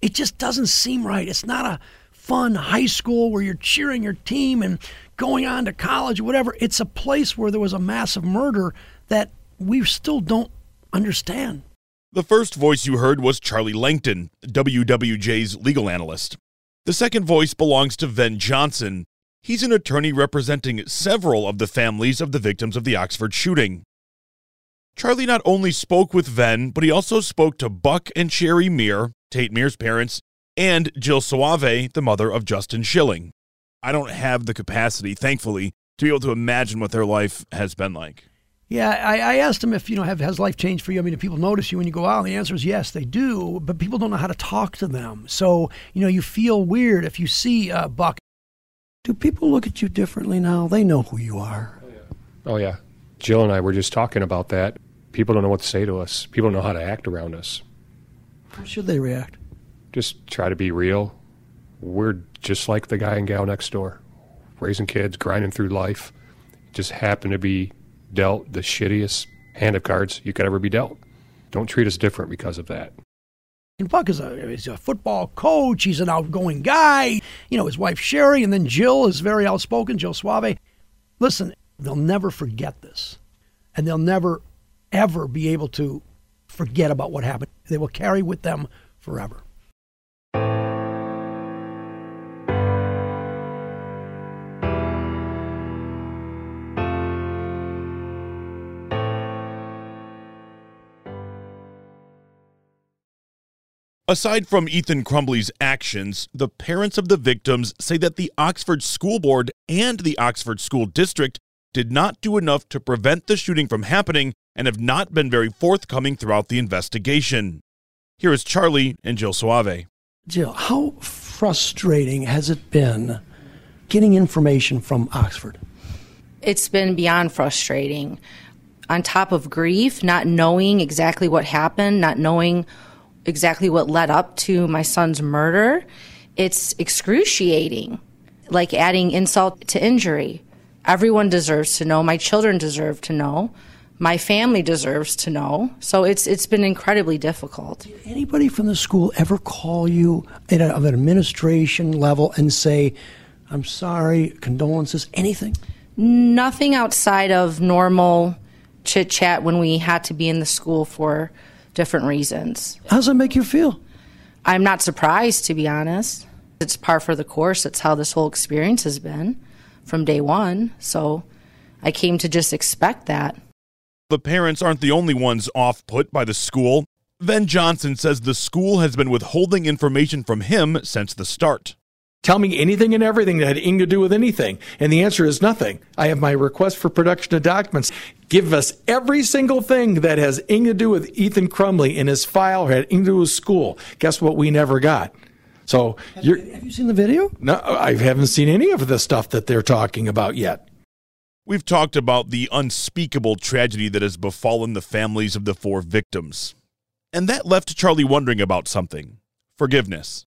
It just doesn't seem right. It's not a fun high school where you're cheering your team and going on to college or whatever. It's a place where there was a massive murder that we still don't understand. The first voice you heard was Charlie Langton, WWJ's legal analyst. The second voice belongs to Ven Johnson. He's an attorney representing several of the families of the victims of the Oxford shooting. Charlie not only spoke with Ven, but he also spoke to Buck and Sherry Meer, Tate Mere's parents, and Jill Soave, the mother of Justin Schilling. I don't have the capacity, thankfully, to be able to imagine what their life has been like. Yeah, I asked him if, has life changed for you? I mean, do people notice you when you go out? And the answer is yes, they do, but people don't know how to talk to them. So, you feel weird if you see Buck. Do people look at you differently now? They know who you are. Oh, yeah. Jill and I were just talking about that. People don't know what to say to us. People don't know how to act around us. How should they react? Just try to be real. We're just like the guy and gal next door, raising kids, grinding through life. Just happen to be dealt the shittiest hand of cards you could ever be dealt. Don't treat us different because of that. And Buck is he's a football coach. He's an outgoing guy. His wife, Sherry, and then Jill is very outspoken, Jill Soave. Listen, they'll never forget this. And they'll never, ever be able to forget about what happened. They will carry with them forever. Aside from Ethan Crumbley's actions, the parents of the victims say that the Oxford School Board and the Oxford School District did not do enough to prevent the shooting from happening and have not been very forthcoming throughout the investigation. Here is Charlie and Jill Soave. Jill, how frustrating has it been getting information from Oxford? It's been beyond frustrating. On top of grief, not knowing exactly what happened, not knowing exactly what led up to my son's murder, it's excruciating, like adding insult to injury. Everyone deserves to know. My children deserve to know. My family deserves to know. So it's been incredibly difficult. Did anybody from the school ever call you at an administration level and say, I'm sorry, condolences, anything? Nothing outside of normal chit-chat when we had to be in the school for different reasons. How does that make you feel? I'm not surprised, to be honest. It's par for the course. It's how this whole experience has been from day one. So I came to just expect that. The parents aren't the only ones off-put by the school. Ven Johnson says the school has been withholding information from him since the start. Tell me anything and everything that had anything to do with anything. And the answer is nothing. I have my request for production of documents. Give us every single thing that has anything to do with Ethan Crumbley in his file or had anything to do with school. Guess what? We never got. So have you seen the video? No, I haven't seen any of the stuff that they're talking about yet. We've talked about the unspeakable tragedy that has befallen the families of the four victims. And that left Charlie wondering about something. Forgiveness.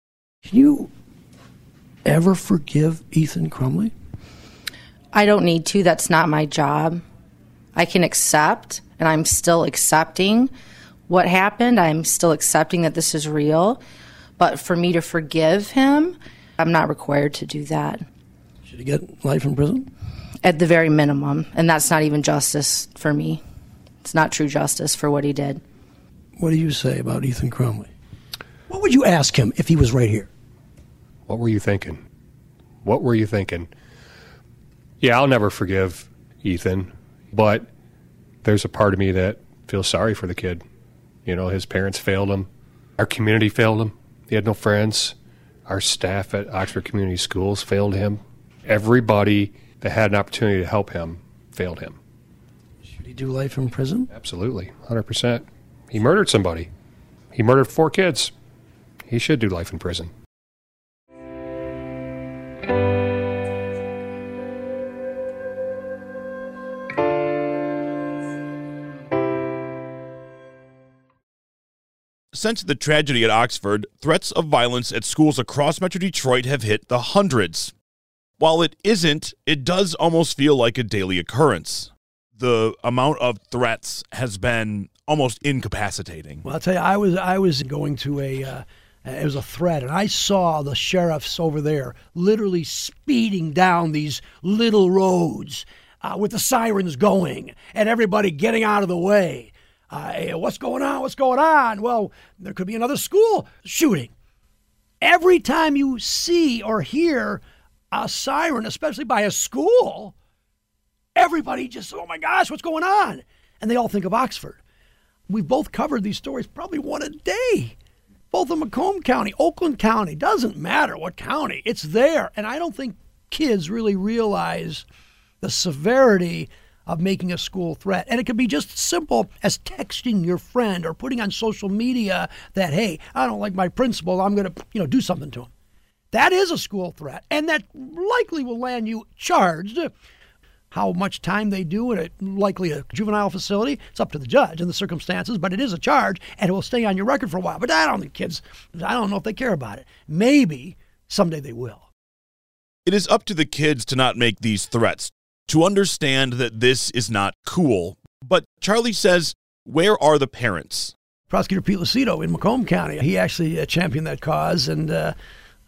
Can you ever forgive Ethan Crumbley? I don't need to. That's not my job. I can accept, and I'm still accepting what happened. I'm still accepting that this is real. But for me to forgive him, I'm not required to do that. Should he get life in prison? At the very minimum. And that's not even justice for me. It's not true justice for what he did. What do you say about Ethan Crumbley? What would you ask him if he was right here? What were you thinking? What were you thinking? Yeah, I'll never forgive Ethan, but there's a part of me that feels sorry for the kid. You know, his parents failed him. Our community failed him. He had no friends. Our staff at Oxford Community Schools failed him. Everybody that had an opportunity to help him failed him. Should he do life in prison? Absolutely, 100%. He murdered somebody. He murdered four kids. He should do life in prison. Since the tragedy at Oxford, threats of violence at schools across Metro Detroit have hit the hundreds. While it isn't, it does almost feel like a daily occurrence. The amount of threats has been almost incapacitating. Well, I'll tell you, I was going to it was a threat, and I saw the sheriffs over there literally speeding down these little roads with the sirens going and everybody getting out of the way. Hey, what's going on? What's going on? Well, there could be another school shooting. Every time you see or hear a siren, especially by a school, everybody just, oh my gosh, what's going on? And they all think of Oxford. We've both covered these stories, probably one a day. Both in Macomb County, Oakland County, doesn't matter what county, it's there. And I don't think kids really realize the severity of making a school threat. And it could be just simple as texting your friend or putting on social media that, hey, I don't like my principal, I'm going to, do something to him. That is a school threat, and that likely will land you charged. How much time they do in likely a juvenile facility, it's up to the judge and the circumstances, but it is a charge, and it will stay on your record for a while. But I don't know if they care about it. Maybe someday they will. It is up to the kids to not make these threats, to understand that this is not cool. But Charlie says, where are the parents? Prosecutor Pete Lucido in Macomb County, he actually championed that cause. And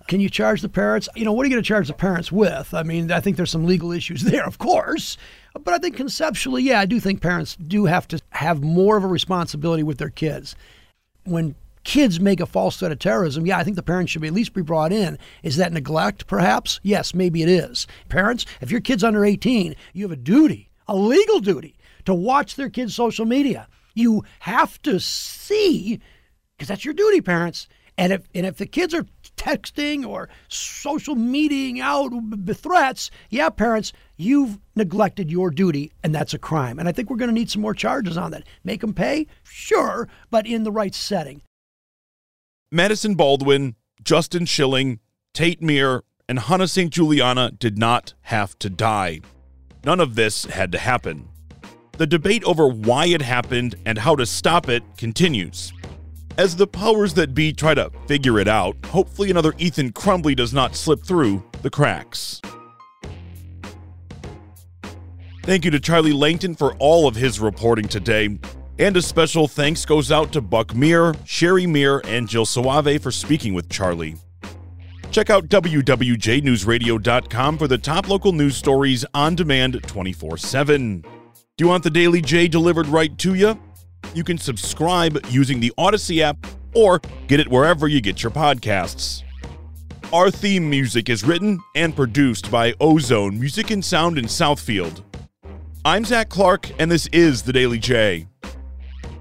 can you charge the parents? What are you going to charge the parents with? I mean, I think there's some legal issues there, of course. But I think conceptually, yeah, I do think parents do have to have more of a responsibility with their kids. When kids make a false threat of terrorism, yeah, I think the parents should at least be brought in. Is that neglect, perhaps? Yes, maybe it is. Parents, if your kid's under 18, you have a duty, a legal duty, to watch their kids' social media. You have to see, because that's your duty, parents, And if the kids are texting or social meeting out threats, yeah, parents, you've neglected your duty, and that's a crime. And I think we're going to need some more charges on that. Make them pay? Sure, but in the right setting. Madison Baldwin, Justin Schilling, Tate Myre, and Hannah St. Juliana did not have to die. None of this had to happen. The debate over why it happened and how to stop it continues. As the powers that be try to figure it out, hopefully another Ethan Crumbley does not slip through the cracks. Thank you to Charlie Langton for all of his reporting today. And a special thanks goes out to Buck Meer, Sherry Meer, and Jill Soave for speaking with Charlie. Check out wwjnewsradio.com for the top local news stories on demand 24/7. Do you want the Daily J delivered right to you? You can subscribe using the Audacy app or get it wherever you get your podcasts. Our theme music is written and produced by Ozone Music and Sound in Southfield. I'm Zach Clark, and this is The Daily J.